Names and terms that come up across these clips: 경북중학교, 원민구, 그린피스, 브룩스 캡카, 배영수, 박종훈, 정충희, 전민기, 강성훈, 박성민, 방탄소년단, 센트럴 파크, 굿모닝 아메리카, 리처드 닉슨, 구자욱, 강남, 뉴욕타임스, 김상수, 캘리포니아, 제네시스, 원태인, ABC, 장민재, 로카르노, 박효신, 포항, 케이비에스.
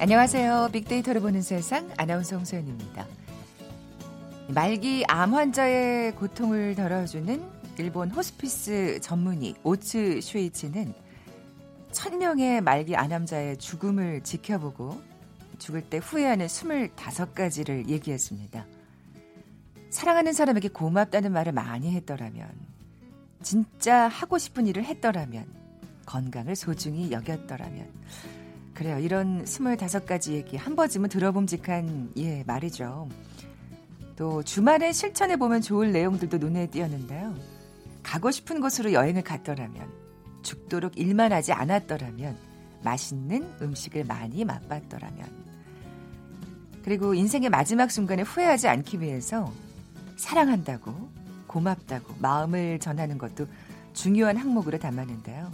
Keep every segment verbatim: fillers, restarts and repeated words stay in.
안녕하세요. 빅데이터를 보는 세상 아나운서 홍소연입니다. 말기 암 환자의 고통을 덜어주는 일본 호스피스 전문의 오츠 슈이치는 천 명의 말기 암 환자의 죽음을 지켜보고 죽을 때 후회하는 스물다섯 가지를 얘기했습니다. 사랑하는 사람에게 고맙다는 말을 많이 했더라면, 진짜 하고 싶은 일을 했더라면, 건강을 소중히 여겼더라면. 그래요. 이런 스물다섯 가지 얘기 한 번쯤은 들어봄직한 예 말이죠. 또 주말에 실천해보면 좋을 내용들도 눈에 띄었는데요. 가고 싶은 곳으로 여행을 갔더라면, 죽도록 일만 하지 않았더라면, 맛있는 음식을 많이 맛봤더라면. 그리고 인생의 마지막 순간에 후회하지 않기 위해서 사랑한다고, 고맙다고 마음을 전하는 것도 중요한 항목으로 담았는데요.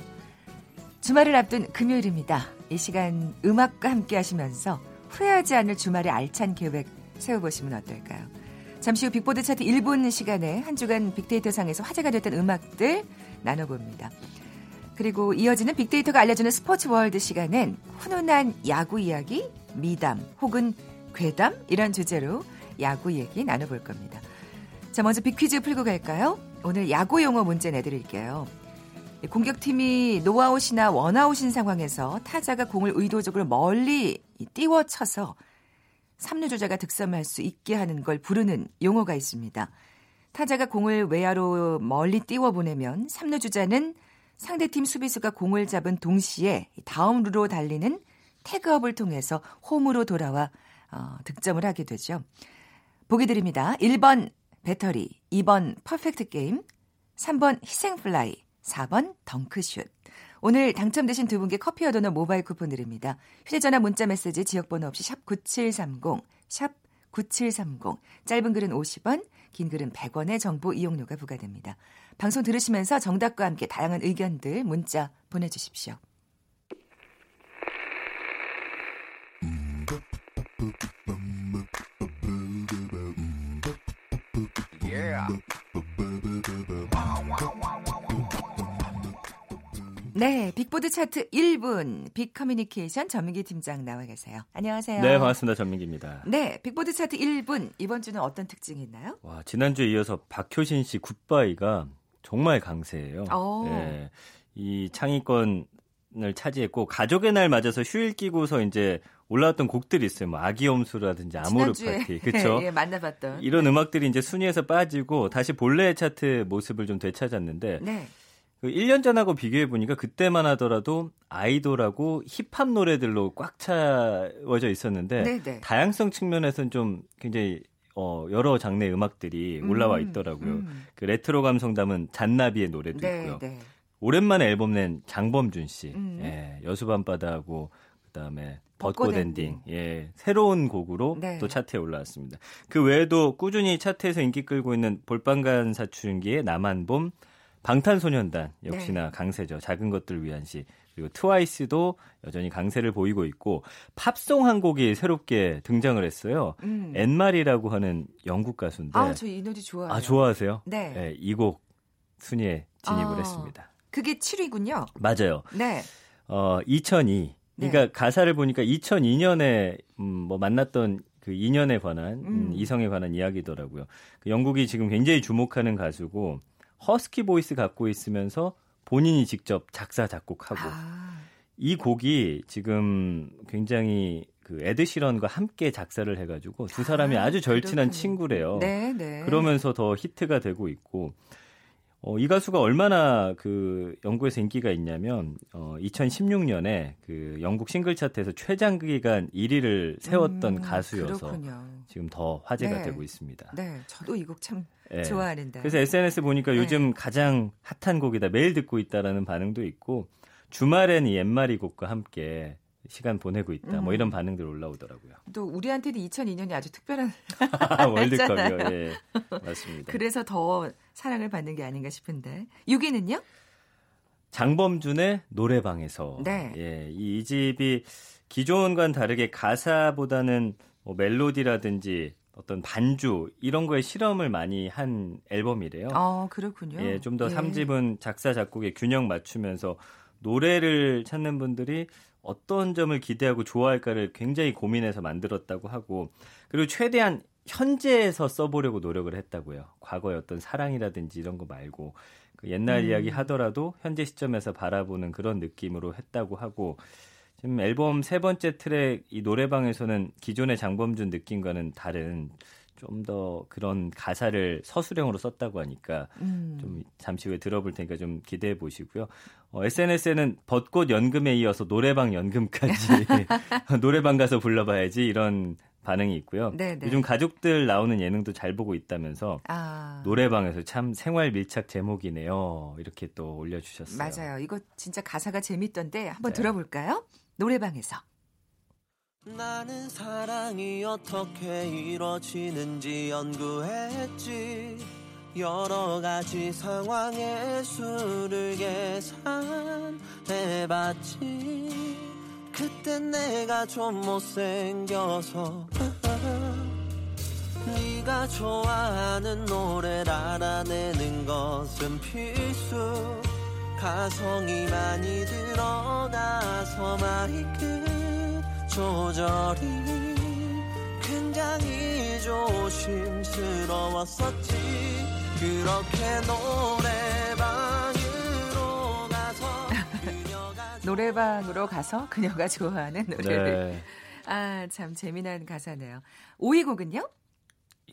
주말을 앞둔 금요일입니다. 이 시간 음악과 함께 하시면서 후회하지 않을 주말의 알찬 계획 세워보시면 어떨까요? 잠시 후 빅보드 차트 일 분 시간에 한 주간 빅데이터상에서 화제가 됐던 음악들 나눠봅니다. 그리고 이어지는 빅데이터가 알려주는 스포츠 월드 시간엔 훈훈한 야구 이야기, 미담 혹은 괴담 이런 주제로 야구 얘기 나눠볼 겁니다. 자, 먼저 빅퀴즈 풀고 갈까요? 오늘 야구 용어 문제 내드릴게요. 공격팀이 노아웃이나 원아웃인 상황에서 타자가 공을 의도적으로 멀리 띄워쳐서 삼루 주자가 득점할 수 있게 하는 걸 부르는 용어가 있습니다. 타자가 공을 외야로 멀리 띄워보내면 삼루 주자는 상대팀 수비수가 공을 잡은 동시에 다음 루로 달리는 태그업을 통해서 홈으로 돌아와 어, 득점을 하게 되죠. 보기 드립니다. 일 번 배터리, 이 번 퍼펙트 게임, 삼 번 희생플라이, 사 번 덩크슛. 오늘 당첨되신 두 분께 커피와 도넛 모바일 쿠폰 드립니다. 휴대전화 문자메시지 지역번호 없이 샵 구칠삼공, 샵 구칠삼공. 짧은 글은 오십 원, 긴 글은 백 원의 정보 이용료가 부과됩니다. 방송 들으시면서 정답과 함께 다양한 의견들 문자 보내주십시오. 네, 빅보드 차트 일 분, 빅커뮤니케이션 전민기 팀장 나와 계세요. 안녕하세요. 네, 반갑습니다. 전민기입니다. 네, 빅보드 차트 일 분, 이번 주는 어떤 특징이 있나요? 와, 지난주에 이어서 박효신 씨 굿바이가 정말 강세예요. 네, 이 창의권을 차지했고, 가족의 날 맞아서 휴일 끼고서 이제 올라왔던 곡들이 있어요. 뭐 아기염수라든지 아모르 파티, 그렇죠? 예, 만나봤던 이런 네. 음악들이 이제 순위에서 빠지고 다시 본래의 차트 모습을 좀 되찾았는데. 네. 일 년 전하고 비교해보니까 그때만 하더라도 아이돌하고 힙합 노래들로 꽉 차워져 있었는데 네네. 다양성 측면에서는 좀 굉장히 어, 여러 장르의 음악들이 올라와 있더라고요. 음, 음. 그 레트로 감성 담은 잔나비의 노래도 네, 있고요. 네. 오랜만에 앨범 낸 장범준 씨, 음. 예, 여수밤바다하고 그다음에 벚꽃 엔딩, 예, 새로운 곡으로 네. 또 차트에 올라왔습니다. 그 외에도 꾸준히 차트에서 인기 끌고 있는 볼빨간 사춘기의 남한봄, 방탄소년단 역시나 네. 강세죠. 작은 것들 위한 시. 그리고 트와이스도 여전히 강세를 보이고 있고, 팝송 한 곡이 새롭게 등장을 했어요. 음. 엔마리라고 하는 영국 가수인데. 아, 저 이 노래 좋아해요. 아, 좋아하세요? 네. 네, 이 곡 순위에 진입을 아, 했습니다. 그게 칠 위군요. 맞아요. 네. 어, 이천이. 그러니까 네. 가사를 보니까 이천이 년에 음, 뭐 만났던 그 인연에 관한 음. 음, 이성에 관한 이야기더라고요. 그 영국이 지금 굉장히 주목하는 가수고, 허스키 보이스 갖고 있으면서 본인이 직접 작사 작곡하고 아. 이 곡이 지금 굉장히 그 에드 시런과 함께 작사를 해가지고 두 사람이 아, 아주 절친한 그렇군요. 친구래요. 네, 네. 그러면서 더 히트가 되고 있고 어, 이 가수가 얼마나 그 영국에서 인기가 있냐면 어, 이천십육 년에 그 영국 싱글 차트에서 최장기간 일 위를 세웠던 음, 가수여서 그렇군요. 지금 더 화제가 네. 되고 있습니다. 네, 저도 이 곡 참 네. 좋아하는데. 그래서 에스엔에스 보니까 네. 요즘 가장 핫한 곡이다, 매일 듣고 있다라는 반응도 있고 주말엔 이 옛말이 곡과 함께 시간 보내고 있다. 음. 뭐 이런 반응들 올라오더라고요. 또 우리한테는 이천이 년이 아주 특별한 월드컵이요. 예, 맞습니다. 그래서 더 사랑을 받는 게 아닌가 싶은데. 육 위는요? 장범준의 노래방에서. 네. 예, 이, 이 집이 기존과는 다르게 가사보다는 뭐 멜로디라든지 어떤 반주 이런 거에 실험을 많이 한 앨범이래요. 아, 그렇군요. 예, 좀 더 삼 집은 예. 작사 작곡의 균형 맞추면서 노래를 찾는 분들이 어떤 점을 기대하고 좋아할까를 굉장히 고민해서 만들었다고 하고, 그리고 최대한 현재에서 써보려고 노력을 했다고요. 과거의 어떤 사랑이라든지 이런 거 말고 그 옛날 음. 이야기 하더라도 현재 시점에서 바라보는 그런 느낌으로 했다고 하고, 지금 앨범 세 번째 트랙 이 노래방에서는 기존의 장범준 느낌과는 다른 좀 더 그런 가사를 서수령으로 썼다고 하니까 음. 좀 잠시 후에 들어볼 테니까 좀 기대해 보시고요. 어, 에스엔에스에는 벚꽃 연금에 이어서 노래방 연금까지 노래방 가서 불러봐야지 이런 반응이 있고요. 네네. 요즘 가족들 나오는 예능도 잘 보고 있다면서 아... 노래방에서 참 생활 밀착 제목이네요. 이렇게 또 올려주셨어요. 맞아요. 이거 진짜 가사가 재밌던데 한번 네. 들어볼까요? 노래방에서. 나는 사랑이 어떻게 이루어지는지 연구했지. 여러 가지 상황의 수를 계산해봤지. 그땐 내가 좀 못생겨서 네가 좋아하는 노래를 알아내는 것은 필수. 가성이 많이 드러나서 마이크 조절이 굉장히 조심스러웠었지. 그렇게 노래방 노래방으로 가서 그녀가 좋아하는 노래를. 네. 아, 참 재미난 가사네요. 오 위 곡은요?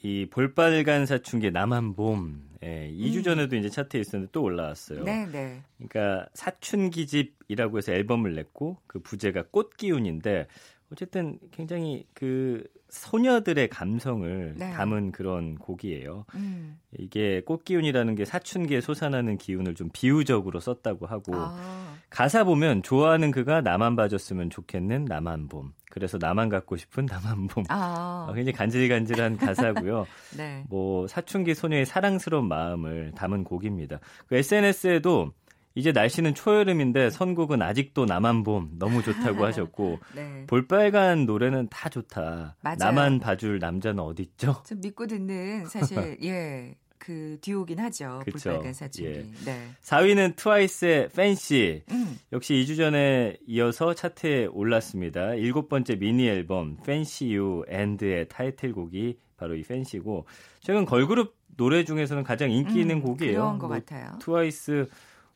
이 볼빨간 사춘기 나만 봄. 예, 이 주 음. 전에도 이제 차트에 있었는데 또 올라왔어요. 네, 네. 그러니까 사춘기집이라고 해서 앨범을 냈고, 그 부제가 꽃기운인데 어쨌든 굉장히 그 소녀들의 감성을 네. 담은 그런 곡이에요. 음. 이게 꽃기운이라는 게 사춘기에 솟아나는 기운을 좀 비유적으로 썼다고 하고, 아. 가사 보면 좋아하는 그가 나만 봐줬으면 좋겠는 나만 봄. 그래서 나만 갖고 싶은 나만 봄. 아. 어, 굉장히 간질간질한 가사고요. 네. 뭐 사춘기 소녀의 사랑스러운 마음을 담은 곡입니다. 그 에스엔에스에도 이제 날씨는 초여름인데 선곡은 아직도 나만 봄 너무 좋다고 하셨고 네. 볼빨간 노래는 다 좋다. 맞아요. 나만 봐줄 남자는 어디 있죠? 좀 믿고 듣는 사실 예 그 듀오긴 하죠. 그쵸? 볼빨간 사춘기. 예. 네. 사 위는 트와이스의 팬시. 음. 역시 이 주 전에 이어서 차트에 올랐습니다. 일곱 번째 미니 앨범 팬시 유 앤드의 타이틀곡이 바로 이 팬시고, 최근 걸그룹 노래 중에서는 가장 인기 있는 음, 곡이에요. 그런 것 뭐, 같아요. 트와이스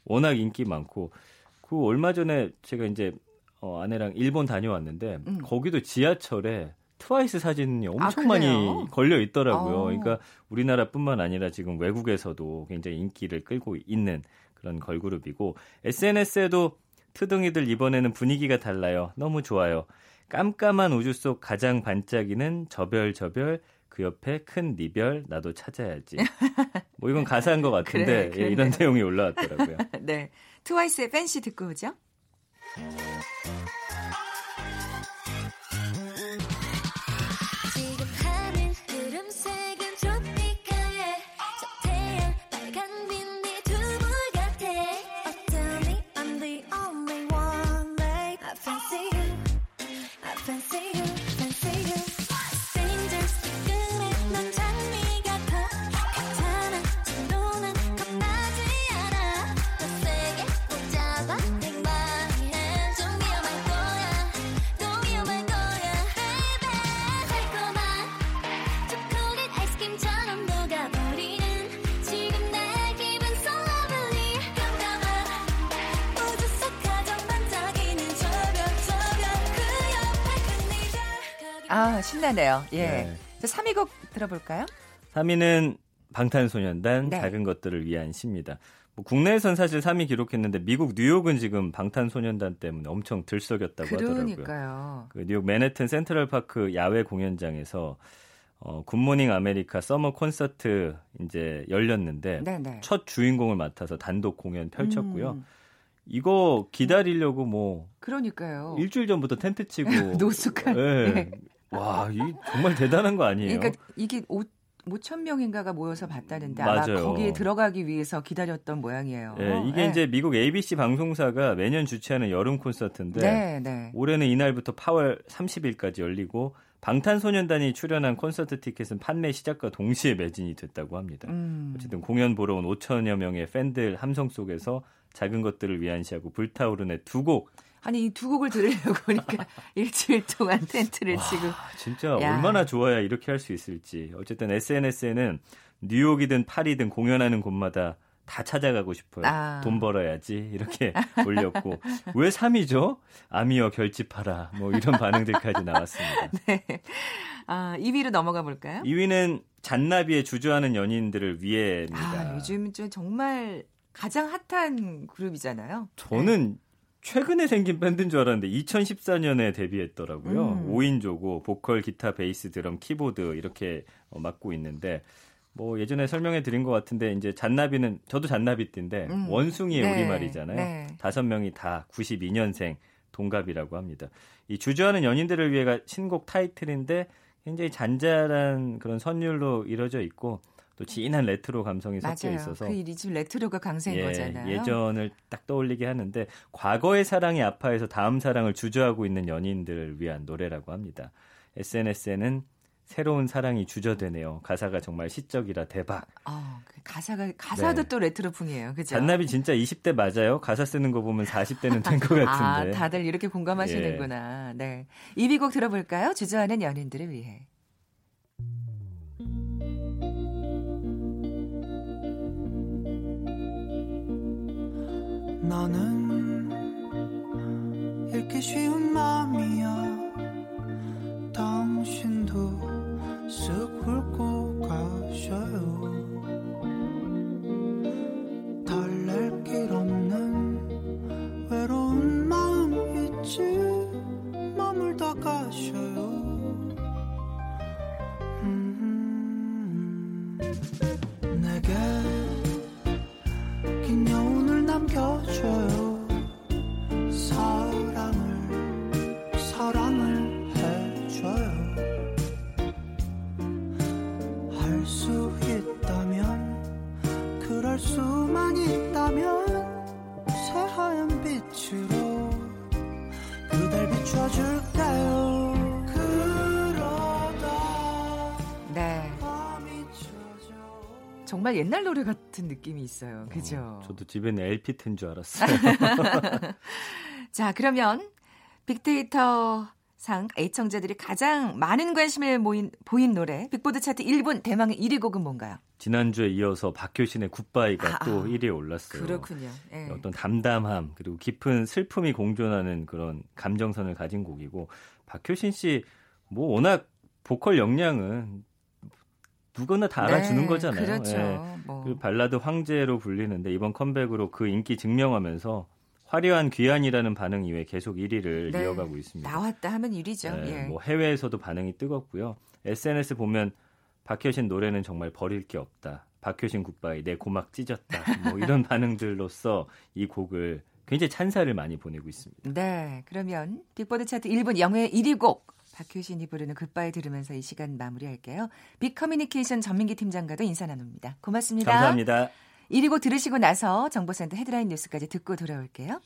워낙 인기 많고, 그 얼마 전에 제가 이제 어, 아내랑 일본 다녀왔는데 음. 거기도 지하철에 트와이스 사진이 엄청 아, 많이 걸려 있더라고요. 어. 그러니까 우리나라뿐만 아니라 지금 외국에서도 굉장히 인기를 끌고 있는 그런 걸그룹이고, 에스엔에스에도 트둥이들 이번에는 분위기가 달라요. 너무 좋아요. 깜깜한 우주 속 가장 반짝이는 저별 저별. 그 옆에 큰 니별 나도 찾아야지. 뭐 이건 가사인 것 같은데 그래, 예, 이런 내용이 올라왔더라고요. 네, 트와이스의 팬시 듣고 오죠. 아, 신나네요. 예. 네. 삼 위 곡 들어볼까요? 삼 위는 방탄소년단 네. 작은 것들을 위한 시입니다. 뭐 국내에선 사실 삼 위 기록했는데 미국 뉴욕은 지금 방탄소년단 때문에 엄청 들썩였다고 그러니까요. 하더라고요. 그 뉴욕 맨해튼 센트럴 파크 야외 공연장에서 어, 굿모닝 아메리카 서머 콘서트 이제 열렸는데 네, 네. 첫 주인공을 맡아서 단독 공연 펼쳤고요. 음. 이거 기다리려고 뭐 그러니까요. 일주일 전부터 텐트 치고 노숙한. 예. 네. 와, 이 정말 대단한 거 아니에요? 그러니까 이게 오천 명인가가 모여서 봤다는데 아마 맞아요. 거기에 들어가기 위해서 기다렸던 모양이에요. 네, 이게 네. 이제 미국 에이비씨 방송사가 매년 주최하는 여름 콘서트인데 네, 네. 올해는 이날부터 팔월 삼십일까지 열리고, 방탄소년단이 출연한 콘서트 티켓은 판매 시작과 동시에 매진이 됐다고 합니다. 음. 어쨌든 공연 보러 온 오천여 명의 팬들 함성 속에서 작은 것들을 위한 시하고 불타오르네 두 곡 아니, 이 두 곡을 들으려고 하니까 일주일 동안 텐트를 와, 치고. 진짜 야. 얼마나 좋아야 이렇게 할 수 있을지. 어쨌든 에스엔에스에는 뉴욕이든 파리든 공연하는 곳마다 다 찾아가고 싶어요. 아. 돈 벌어야지 이렇게 올렸고. 왜 삼 위죠? 아미어 결집하라 뭐 이런 반응들까지 나왔습니다. 네. 아, 이 위로 넘어가 볼까요? 이 위는 잔나비에 주저하는 연인들을 위해입니다. 아, 요즘 좀 정말 가장 핫한 그룹이잖아요. 저는 네. 최근에 생긴 밴드인 줄 알았는데 이천십사 년에 데뷔했더라고요. 음. 오 인조고 보컬, 기타, 베이스, 드럼, 키보드 이렇게 맡고 있는데 뭐 예전에 설명해 드린 것 같은데 이제 잔나비는 저도 잔나비띠인데 음. 원숭이의 네. 우리말이잖아요. 다섯 네. 명이 다 구십이 년생 동갑이라고 합니다. 이 주저하는 연인들을 위해가 신곡 타이틀인데 굉장히 잔잔한 그런 선율로 이루어져 있고 또 진한 레트로 감성이 맞아요. 섞여 있어서 그 지금 레트로가 강세인 예, 거잖아요. 예전을 딱 떠올리게 하는데 과거의 사랑이 아파해서 다음 사랑을 주저하고 있는 연인들을 위한 노래라고 합니다. 에스엔에스에는 새로운 사랑이 주저되네요. 가사가 정말 시적이라 대박. 어, 가사가, 가사도 네. 또 레트로풍이에요. 그죠? 잔나비 진짜 이십 대 맞아요. 가사 쓰는 거 보면 사십 대는 된 것 같은데. 아, 다들 이렇게 공감하시는구나. 예. 네. 이 위 곡 들어볼까요? 주저하는 연인들을 위해. 나는 이렇게 쉬운 마음이야. 당신도 쓱 훑고 가셔요. 달랠 길 없는 외로운 마음 있지 머물다 가셔요. 음, 내게 긴 여운을 남겨줘요. 사랑을 사랑을 할 수 있다면 그럴 수만 있다면 새하얀 빛으로 그댈 비춰줄까요. 그러다 네. 정말 옛날 노래 같은 느낌이 있어요. 그죠? 어, 저도 집에는 엘피 튼 줄 알았어요. 자, 그러면 빅데이터 상 애청자들이 가장 많은 관심을 모인, 보인 노래 빅보드 차트 일본 대망의 일 위 곡은 뭔가요? 지난주에 이어서 박효신의 굿바이가 아, 또 아, 일 위에 올랐어요. 그렇군요. 네. 어떤 담담함 그리고 깊은 슬픔이 공존하는 그런 감정선을 가진 곡이고 박효신 씨 뭐 워낙 보컬 역량은 누구나 다 알아주는 네, 거잖아요. 그렇죠. 네. 뭐. 그리고 발라드 황제로 불리는데 이번 컴백으로 그 인기 증명하면서 화려한 귀환이라는 반응 이외에 계속 일 위를 네, 이어가고 있습니다. 나왔다 하면 일 위죠. 네, 예. 뭐 해외에서도 반응이 뜨겁고요. 에스엔에스 보면 박효신 노래는 정말 버릴 게 없다. 박효신 굿바이 내 고막 찢었다. 뭐 이런 반응들로써 이 곡을 굉장히 찬사를 많이 보내고 있습니다. 네, 그러면 빅보드 차트 일본 영예 일 위 곡 박효신이 부르는 굿바이 들으면서 이 시간 마무리할게요. 빅커뮤니케이션 전민기 팀장과도 인사 나눕니다. 고맙습니다. 감사합니다. 일 위 곡 들으시고 나서 정보센터 헤드라인 뉴스까지 듣고 돌아올게요.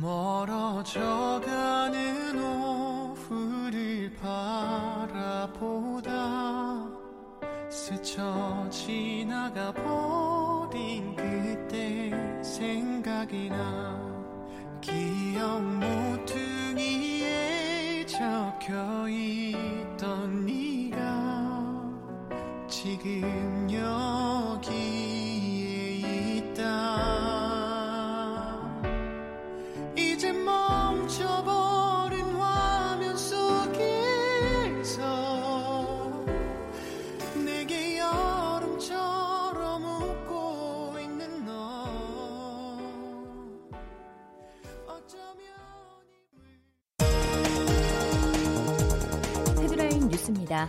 멀어져가는 오후를 바라보다 스쳐 지나가 버린 그때 생각이 나 기억 모퉁이에 적혀있던 네가 지금 여기에 있다. 이제 멈춰버린 입니다.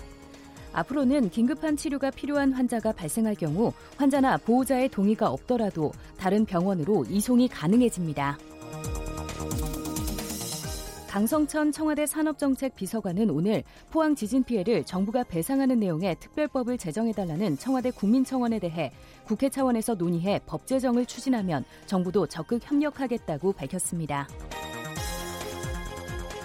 앞으로는 긴급한 치료가 필요한 환자가 발생할 경우 환자나 보호자의 동의가 없더라도 다른 병원으로 이송이 가능해집니다. 강성천 청와대 산업정책비서관은 오늘 포항 지진 피해를 정부가 배상하는 내용의 특별법을 제정해달라는 청와대 국민청원에 대해 국회 차원에서 논의해 법 제정을 추진하면 정부도 적극 협력하겠다고 밝혔습니다.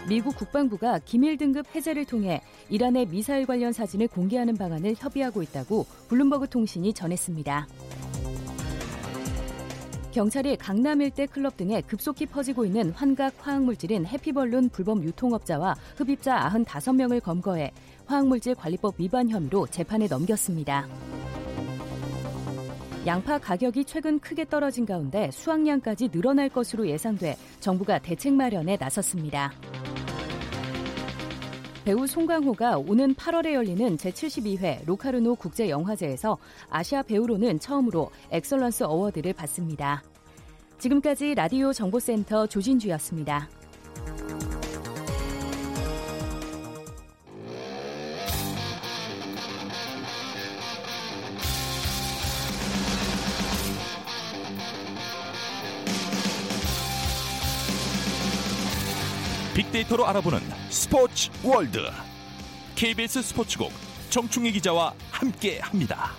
미국 국방부가 기밀 등급 해제를 통해 이란의 미사일 관련 사진을 공개하는 방안을 협의하고 있다고 블룸버그 통신이 전했습니다. 경찰이 강남 일대 클럽 등에 급속히 퍼지고 있는 환각 화학물질인 해피벌룬 불법 유통업자와 흡입자 구십오 명을 검거해 화학물질관리법 위반 혐의로 재판에 넘겼습니다. 양파 가격이 최근 크게 떨어진 가운데 수확량까지 늘어날 것으로 예상돼 정부가 대책 마련에 나섰습니다. 배우 송강호가 오는 팔월에 열리는 제칠십이 회 로카르노 국제영화제에서 아시아 배우로는 처음으로 엑설런스 어워드를 받습니다. 지금까지 라디오 정보센터 조진주였습니다. 빅데이터로 알아보는 스포츠 월드, 케이비에스 스포츠국 정충희 기자와 함께합니다.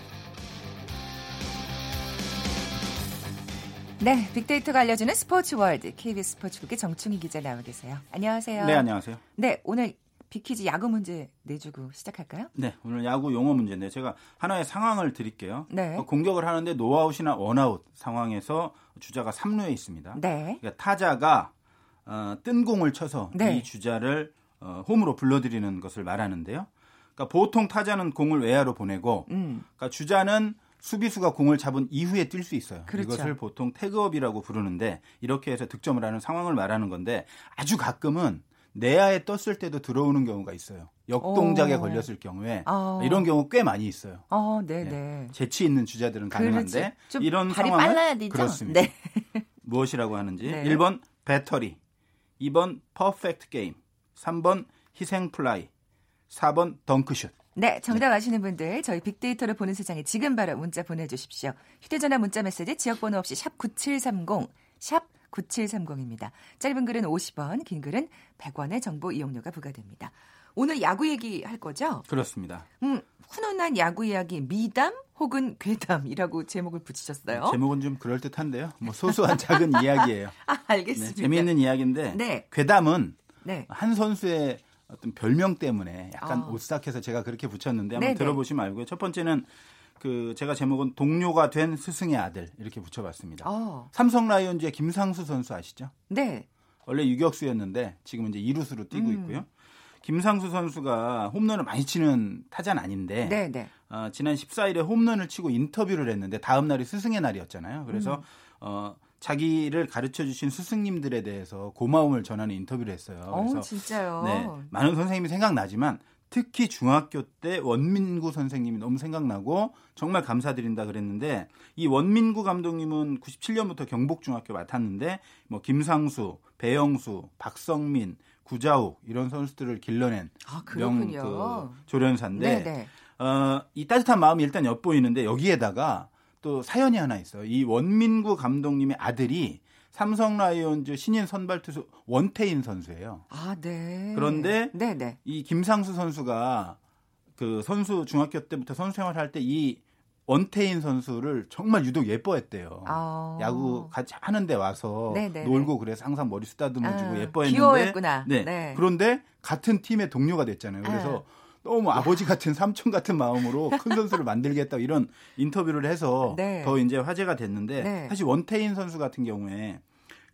네, 빅데이터가 알려주는 스포츠 월드, 케이비에스 스포츠국의 정충희 기자 나와 계세요. 안녕하세요. 네, 안녕하세요. 네, 오늘 빅퀴즈 야구 문제 내주고 시작할까요? 네, 오늘 야구 용어 문제인데 제가 하나의 상황을 드릴게요. 네. 공격을 하는데 노아웃이나 원아웃 상황에서 주자가 삼루에 있습니다. 네. 그러니까 타자가 어, 뜬 공을 쳐서 네. 이 주자를 어, 홈으로 불러들이는 것을 말하는데요. 그러니까 보통 타자는 공을 외야로 보내고 음. 그러니까 주자는 수비수가 공을 잡은 이후에 뛸 수 있어요. 그렇죠. 이것을 보통 태그업이라고 부르는데 이렇게 해서 득점을 하는 상황을 말하는 건데 아주 가끔은 내야에 떴을 때도 들어오는 경우가 있어요. 역동작에 오. 걸렸을 경우에 아. 이런 경우 꽤 많이 있어요. 아, 네. 재치 있는 주자들은 가능한데 좀 이런 발이 상황은 빨라야 되죠? 그렇습니다. 네. 무엇이라고 하는지 네. 일 번 배터리, 이 번 퍼펙트 게임, 삼 번 희생 플라이, 사 번 덩크슛. 네, 정답 네. 아시는 분들 저희 빅데이터를 보는 세상에 지금 바로 문자 보내주십시오. 휴대전화 문자 메시지 지역번호 없이 샵 구칠삼공, 샵 구칠삼공입니다. 짧은 글은 오십 원, 긴 글은 백 원의 정보 이용료가 부과됩니다. 오늘 야구 얘기 할 거죠? 그렇습니다. 음, 훈훈한 야구 이야기 미담 혹은 괴담이라고 제목을 붙이셨어요. 제목은 좀 그럴듯한데요. 뭐 소소한 작은 이야기예요. 아, 알겠습니다. 네, 재미있는 이야기인데 네. 괴담은 네. 한 선수의 어떤 별명 때문에 약간 아. 오싹해서 제가 그렇게 붙였는데 한번 네네. 들어보시면 알고요. 첫 번째는 그 제가 제목은 동료가 된 스승의 아들 이렇게 붙여봤습니다. 아. 삼성 라이온즈의 김상수 선수 아시죠? 네. 원래 유격수였는데 지금 이제 이루수로 뛰고 음. 있고요. 김상수 선수가 홈런을 많이 치는 타자는 아닌데 어, 지난 십사 일에 홈런을 치고 인터뷰를 했는데 다음 날이 스승의 날이었잖아요. 그래서 음. 어, 자기를 가르쳐주신 스승님들에 대해서 고마움을 전하는 인터뷰를 했어요. 그래서, 오, 진짜요? 네, 많은 선생님이 생각나지만 특히 중학교 때 원민구 선생님이 너무 생각나고 정말 감사드린다 그랬는데 이 원민구 감독님은 구십칠 년부터 경북중학교 맡았는데 뭐 김상수, 배영수, 박성민, 구자욱 이런 선수들을 길러낸 아, 명 그 조련사인데 어, 이 따뜻한 마음이 일단 엿보이는데 여기에다가 또 사연이 하나 있어요. 이 원민구 감독님의 아들이 삼성 라이온즈 신인 선발투수 원태인 선수예요. 아, 네. 그런데 네네. 이 김상수 선수가 그 선수 중학교 때부터 선수 생활할 때 이 원태인 선수를 정말 유독 예뻐했대요. 아. 야구 같이 하는데 와서 네네네. 놀고 그래서 항상 머리 쓰다듬어주고 아, 예뻐했는데 귀여워했구나. 네. 네. 그런데 같은 팀의 동료가 됐잖아요. 그래서 아. 너무 야. 아버지 같은 삼촌 같은 마음으로 큰 선수를 만들겠다 이런 인터뷰를 해서 네. 더 이제 화제가 됐는데 네. 사실 원태인 선수 같은 경우에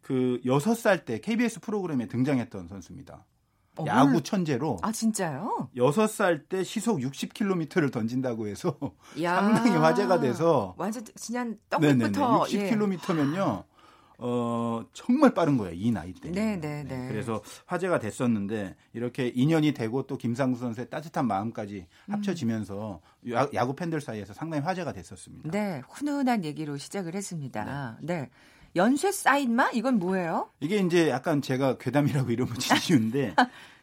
그 여섯 살 때 케이비에스 프로그램에 등장했던 선수입니다. 어, 야구 천재로. 아, 진짜요? 여섯 살 때 시속 육십 킬로미터를 던진다고 해서 야. 상당히 화제가 돼서 완전 지난 떡잎부터 육십 킬로미터면요. 예. 어, 정말 빠른 거예요. 이 나이 때. 네, 네, 네. 그래서 화제가 됐었는데 이렇게 인연이 되고 또 김상수 선수의 따뜻한 마음까지 음. 합쳐지면서 야구 팬들 사이에서 상당히 화제가 됐었습니다. 네, 훈훈한 얘기로 시작을 했습니다. 네. 네. 연쇄 사인마? 이건 뭐예요? 이게 이제 약간 제가 괴담이라고 이름을 지시는데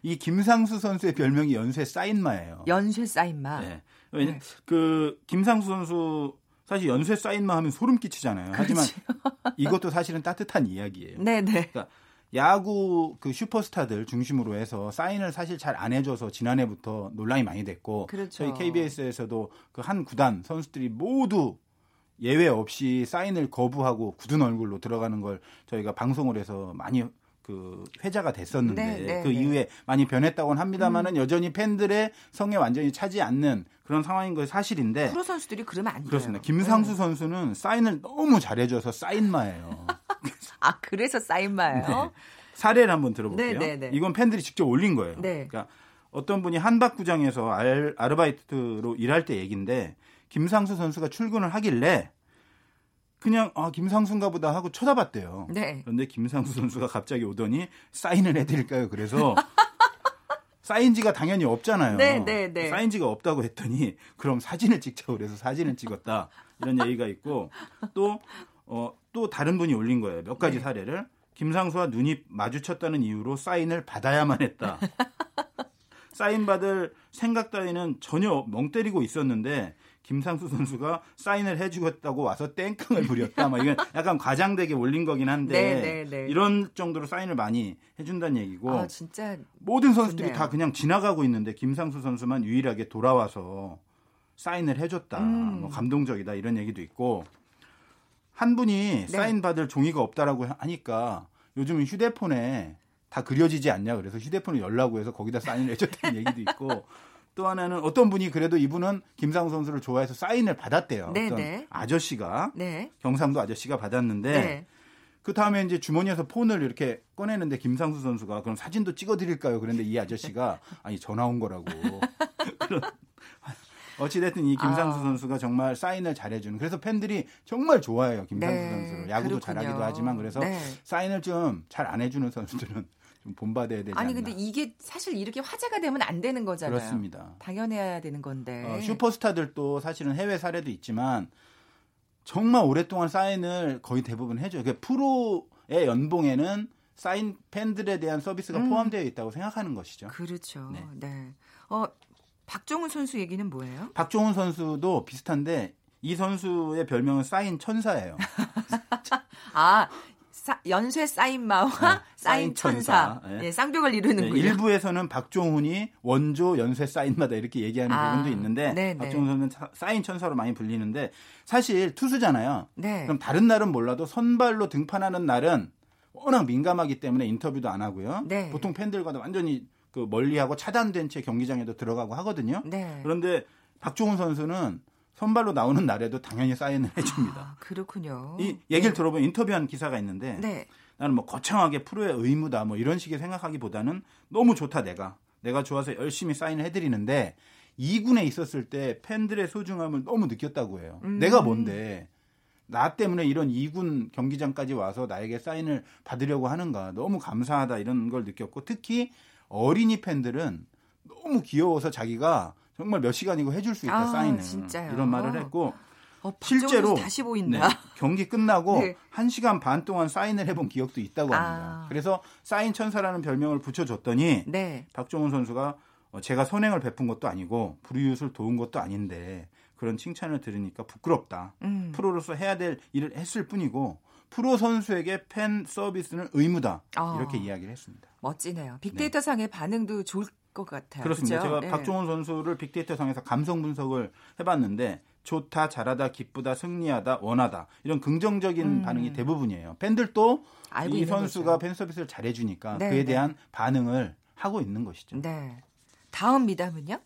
이 김상수 선수의 별명이 연쇄 사인마예요. 연쇄 사인마. 네. 네. 그 김상수 선수 사실 연쇄 사인마 하면 소름 끼치잖아요. 그렇죠. 하지만 이것도 사실은 따뜻한 이야기예요. 네네. 그러니까 야구 그 슈퍼스타들 중심으로 해서 사인을 사실 잘 안 해줘서 지난해부터 논란이 많이 됐고, 그렇죠. 저희 케이비에스에서도 그 한 구단 선수들이 모두 예외 없이 사인을 거부하고 굳은 얼굴로 들어가는 걸 저희가 방송을 해서 많이 그 회자가 됐었는데 네, 네, 그 네. 이후에 많이 변했다고는 합니다만은 음. 여전히 팬들의 성에 완전히 차지 않는 그런 상황인 건 사실인데 프로 선수들이 그러면 안 돼요. 그렇습니다. 김상수 네. 선수는 사인을 너무 잘해줘서 사인마예요. 아 그래서 사인마예요? 네. 사례를 한번 들어볼게요. 네, 네, 네. 이건 팬들이 직접 올린 거예요. 네. 그러니까 어떤 분이 한박구장에서 알, 아르바이트로 일할 때 얘기인데 김상수 선수가 출근을 하길래 그냥 아 김상수인가 보다 하고 쳐다봤대요. 네. 그런데 김상수 선수가 갑자기 오더니 사인을 해드릴까요? 그래서 사인지가 당연히 없잖아요. 네, 네, 네. 사인지가 없다고 했더니 그럼 사진을 찍자고 그래서 사진을 찍었다. 이런 얘기가 있고 또, 어, 또 다른 분이 올린 거예요. 몇 가지 네. 사례를. 김상수와 눈이 마주쳤다는 이유로 사인을 받아야만 했다. 사인받을 생각 따위는 전혀 멍때리고 있었는데 김상수 선수가 사인을 해주겠다고 와서 땡깡을 부렸다. 막 이건 약간 과장되게 올린 거긴 한데 네네네. 이런 정도로 사인을 많이 해준다는 얘기고 아, 진짜 모든 선수들이 좋네요. 다 그냥 지나가고 있는데 김상수 선수만 유일하게 돌아와서 사인을 해줬다. 음. 뭐 감동적이다 이런 얘기도 있고 한 분이 네. 사인 받을 종이가 없다라고 하니까 요즘은 휴대폰에 다 그려지지 않냐 그래서 휴대폰을 열라고 해서 거기다 사인을 해줬다는 얘기도 있고 또 하나는 어떤 분이 그래도 이분은 김상우 선수를 좋아해서 사인을 받았대요. 네네. 어떤 아저씨가 네. 경상도 아저씨가 받았는데 네. 그 다음에 이제 주머니에서 폰을 이렇게 꺼내는데 김상수 선수가 그럼 사진도 찍어드릴까요? 그런데 이 아저씨가 아니 전화 온 거라고. 그런 어찌됐든 이 김상수 아. 선수가 정말 사인을 잘해주는 그래서 팬들이 정말 좋아해요 김상수 네. 선수를 야구도 그렇군요. 잘하기도 하지만 그래서 네. 사인을 좀 잘 안 해주는 선수들은. 좀 본받아야 되지 않나. 아니 근데 이게 사실 이렇게 화제가 되면 안 되는 거잖아요. 그렇습니다. 당연해야 되는 건데. 어, 슈퍼스타들도 사실은 해외 사례도 있지만 정말 오랫동안 사인을 거의 대부분 해줘요. 그러니까 프로의 연봉에는 사인 팬들에 대한 서비스가 음. 포함되어 있다고 생각하는 것이죠. 그렇죠. 네. 네. 어, 박종훈 선수 얘기는 뭐예요? 박종훈 선수도 비슷한데 이 선수의 별명은 사인 천사예요. 아. 사, 연쇄 사인마와 네, 사인 천사. 천사. 네. 네, 쌍벽을 이루는군요. 네, 일부에서는 박종훈이 원조 연쇄 사인마다 이렇게 얘기하는 아, 부분도 있는데 네네. 박종훈 선수는 사인 천사로 많이 불리는데 사실 투수잖아요. 네. 그럼 다른 날은 몰라도 선발로 등판하는 날은 워낙 민감하기 때문에 인터뷰도 안 하고요. 네. 보통 팬들과도 완전히 그 멀리하고 차단된 채 경기장에도 들어가고 하거든요. 네. 그런데 박종훈 선수는 선발로 나오는 날에도 당연히 사인을 해줍니다. 아, 그렇군요. 이 얘기를 네. 들어보면 인터뷰한 기사가 있는데 네. 나는 뭐 거창하게 프로의 의무다 뭐 이런 식의 생각하기보다는 너무 좋다 내가. 내가 좋아서 열심히 사인을 해드리는데 이 군에 있었을 때 팬들의 소중함을 너무 느꼈다고 해요. 음. 내가 뭔데. 나 때문에 이런 이 군 경기장까지 와서 나에게 사인을 받으려고 하는가. 너무 감사하다 이런 걸 느꼈고 특히 어린이 팬들은 너무 귀여워서 자기가 정말 몇 시간이고 해줄 수 있다 아, 사인을 진짜요? 이런 말을 했고 어, 실제로 다시 보인다. 네, 경기 끝나고 네. 한 시간 반 동안 사인을 해본 기억도 있다고 합니다. 아. 그래서 사인 천사라는 별명을 붙여줬더니 네. 박종훈 선수가 제가 선행을 베푼 것도 아니고 불이웃을 도운 것도 아닌데 그런 칭찬을 들으니까 부끄럽다. 음. 프로로서 해야 될 일을 했을 뿐이고 프로 선수에게 팬 서비스는 의무다. 아. 이렇게 이야기를 했습니다. 멋지네요. 빅데이터상의 네. 반응도 좋을 것 같아요. 그렇습니다. 그렇죠? 제가 네. 박종훈 선수를 빅데이터상에서 감성 분석을 해봤는데 좋다, 잘하다, 기쁘다, 승리하다, 원하다 이런 긍정적인 음. 반응이 대부분이에요. 팬들도 알고 이 선수가 거죠. 팬 서비스를 잘해주니까 네, 그에 네. 대한 반응을 하고 있는 것이죠. 네. 다음 미담은요?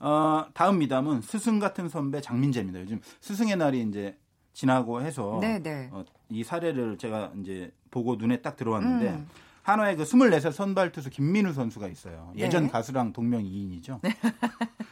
어, 다음 미담은 스승 같은 선배 장민재입니다. 요즘 스승의 날이 이제 지나고 해서 네, 네. 어, 이 사례를 제가 이제 보고 눈에 딱 들어왔는데. 음. 한화의 그 스물네 살 선발 투수 김민우 선수가 있어요. 예전 네. 가수랑 동명이인이죠. 네.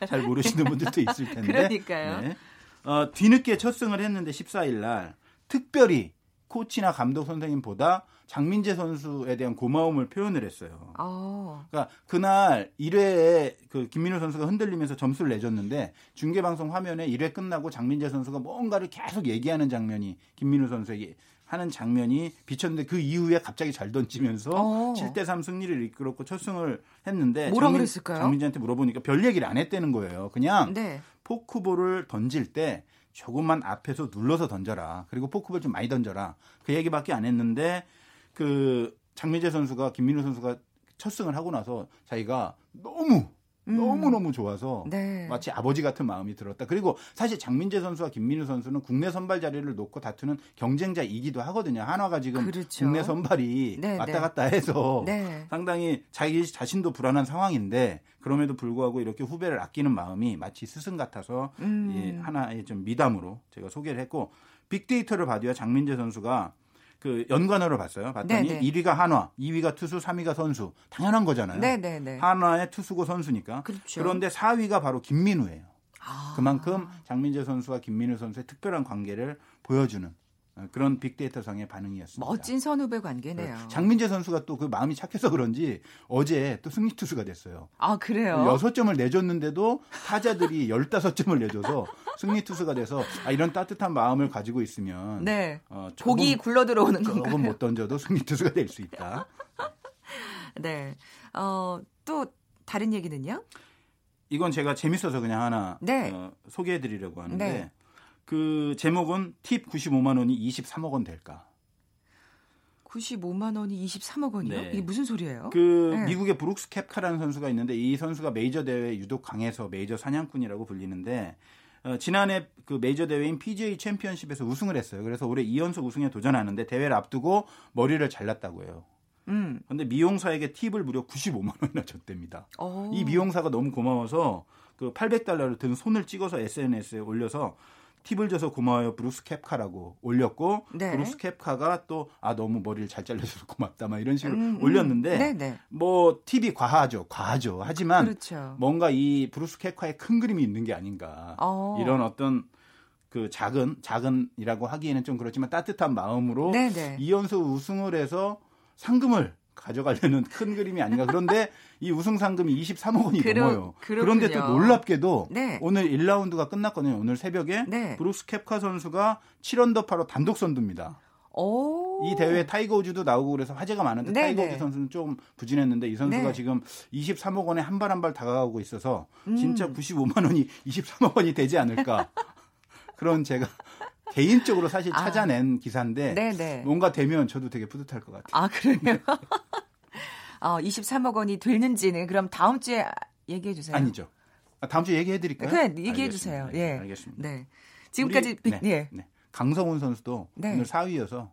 잘 모르시는 분들도 있을 텐데. 그러니까요. 네. 어, 뒤늦게 첫 승을 했는데 십사일 날 특별히 코치나 감독 선생님보다 장민재 선수에 대한 고마움을 표현을 했어요. 오. 그러니까 그날 일 회에 그 김민우 선수가 흔들리면서 점수를 내줬는데 중계방송 화면에 일 회 끝나고 장민재 선수가 뭔가를 계속 얘기하는 장면이 김민우 선수에게 하는 장면이 비쳤는데 그 이후에 갑자기 잘 던지면서 오. 칠 대 삼 승리를 이끌었고 첫 승을 했는데 뭐라 장민, 그랬을까요? 장민재한테 물어보니까 별 얘기를 안 했다는 거예요. 그냥 네. 포크볼을 던질 때 조금만 앞에서 눌러서 던져라. 그리고 포크볼 좀 많이 던져라. 그 얘기밖에 안 했는데 그 장민재 선수가 김민우 선수가 첫 승을 하고 나서 자기가 너무 음. 너무너무 좋아서 네. 마치 아버지 같은 마음이 들었다. 그리고 사실 장민재 선수와 김민우 선수는 국내 선발 자리를 놓고 다투는 경쟁자이기도 하거든요. 한화가 지금 그렇죠. 국내 선발이 네, 왔다 갔다 네. 해서 네. 상당히 자기 자신도 불안한 상황인데 그럼에도 불구하고 이렇게 후배를 아끼는 마음이 마치 스승 같아서 음. 예, 하나의 좀 미담으로 제가 소개를 했고 빅데이터를 봐도요. 장민재 선수가 그 연관어를 봤어요. 봤더니 네네. 일 위가 한화, 이 위가 투수, 삼 위가 선수. 당연한 거잖아요. 네네네. 한화의 투수고 선수니까. 그렇죠. 그런데 사 위가 바로 김민우예요. 아. 그만큼 장민재 선수와 김민우 선수의 특별한 관계를 보여주는 그런 빅데이터상의 반응이었습니다. 멋진 선후배 관계네요. 장민재 선수가 또 그 마음이 착해서 그런지 어제 또 승리 투수가 됐어요. 아 그래요? 여섯 점을 내줬는데도 타자들이 열다섯 점을 내줘서 승리 투수가 돼서 아, 이런 따뜻한 마음을 가지고 있으면 네. 어, 조금, 고기 굴러 들어오는 건가요? 조금 못 던져도 승리 투수가 될 수 있다. 네. 어, 또 다른 얘기는요? 이건 제가 재밌어서 그냥 하나 네. 어, 소개해드리려고 하는데 네. 그 제목은 팁 구십오만 원이 이십삼억 원 될까? 구십오만 원이 이십삼억 원이요? 네. 이게 무슨 소리예요? 그 네. 미국의 브룩스 캡카라는 선수가 있는데 이 선수가 메이저 대회에 유독 강해서 메이저 사냥꾼이라고 불리는데 어, 지난해 그 메이저 대회인 피지에이 챔피언십에서 우승을 했어요. 그래서 올해 이 연속 우승에 도전하는데 대회를 앞두고 머리를 잘랐다고 해요. 음. 근데 미용사에게 팁을 무려 구십오만 원이나 줬답니다. 오. 이 미용사가 너무 고마워서 그 팔백 달러를 든 손을 찍어서 에스엔에스에 올려서 팁을 줘서 고마워요. 브룩스 캡카라고 올렸고 네. 브룩스 캡카가 또 아 너무 머리를 잘 잘라줘서 고맙다 막 이런 식으로 음, 음. 올렸는데 네, 네. 뭐 팁이 과하죠. 과하죠. 하지만 그렇죠. 뭔가 이 브룩스 캡카의 큰 그림이 있는 게 아닌가. 오. 이런 어떤 그 작은 작은이라고 하기에는 좀 그렇지만 따뜻한 마음으로 네, 네. 이 연속 우승을 해서 상금을 가져가려는 큰 그림이 아닌가. 그런데 이 우승 상금이 이십삼억 원이 그러, 넘어요. 그렇군요. 그런데 또 놀랍게도 네. 오늘 일 라운드가 끝났거든요. 오늘 새벽에 네. 브룩스 캡카 선수가 칠 언더파로 단독 선두입니다. 오. 이 대회에 타이거 우즈도 나오고 그래서 화제가 많은데 네네. 타이거 우즈 선수는 좀 부진했는데 이 선수가 네. 지금 이십삼억 원에 한 발 한 발 다가가고 있어서 음. 진짜 구십오만 원이 이십삼억 원이 되지 않을까. 그런 제가 개인적으로 사실 찾아낸 아, 기사인데 네네. 뭔가 되면 저도 되게 뿌듯할 것 같아요. 아 그래요? 어, 이십삼억 원이 되는지는 그럼 다음 주에 얘기해 주세요. 아니죠. 아, 다음 주에 얘기해 드릴까요? 그래 얘기해 알겠습니다. 주세요. 예, 알겠습니다. 네. 지금까지 우리, 네, 예. 네. 강성훈 선수도 네. 오늘 사 위여서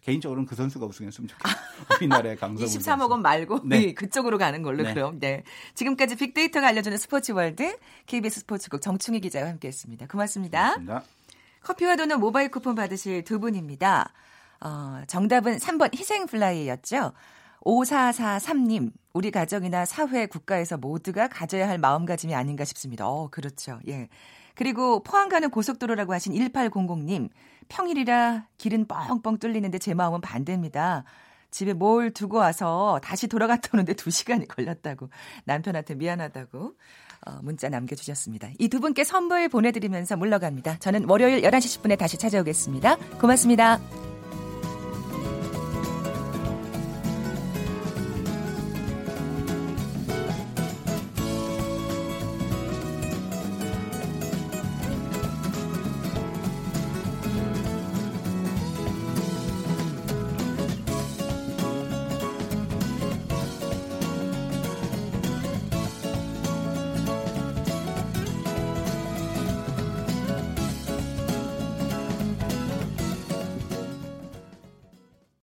개인적으로는 그 선수가 우승했으면 좋겠어요. 우리나라의 강성훈 이십삼억 원 말고 네. 그쪽으로 가는 걸로 네. 그럼. 네. 지금까지 빅데이터가 알려주는 스포츠월드 케이비에스 스포츠국 정충희 기자와 함께했습니다. 고맙습니다. 고맙습니다. 커피와 도넛 모바일 쿠폰 받으실 두 분입니다. 어, 정답은 삼 번 희생플라이였죠. 오사사삼 님, 우리 가정이나 사회, 국가에서 모두가 가져야 할 마음가짐이 아닌가 싶습니다. 어, 그렇죠. 예. 그리고 포항 가는 고속도로라고 하신 일팔공공 님, 평일이라 길은 뻥뻥 뚫리는데 제 마음은 반대입니다. 집에 뭘 두고 와서 다시 돌아갔다 오는데 두 시간이 걸렸다고 남편한테 미안하다고 문자 남겨주셨습니다. 이 두 분께 선물 보내드리면서 물러갑니다. 저는 월요일 열한 시 십 분에 다시 찾아오겠습니다. 고맙습니다.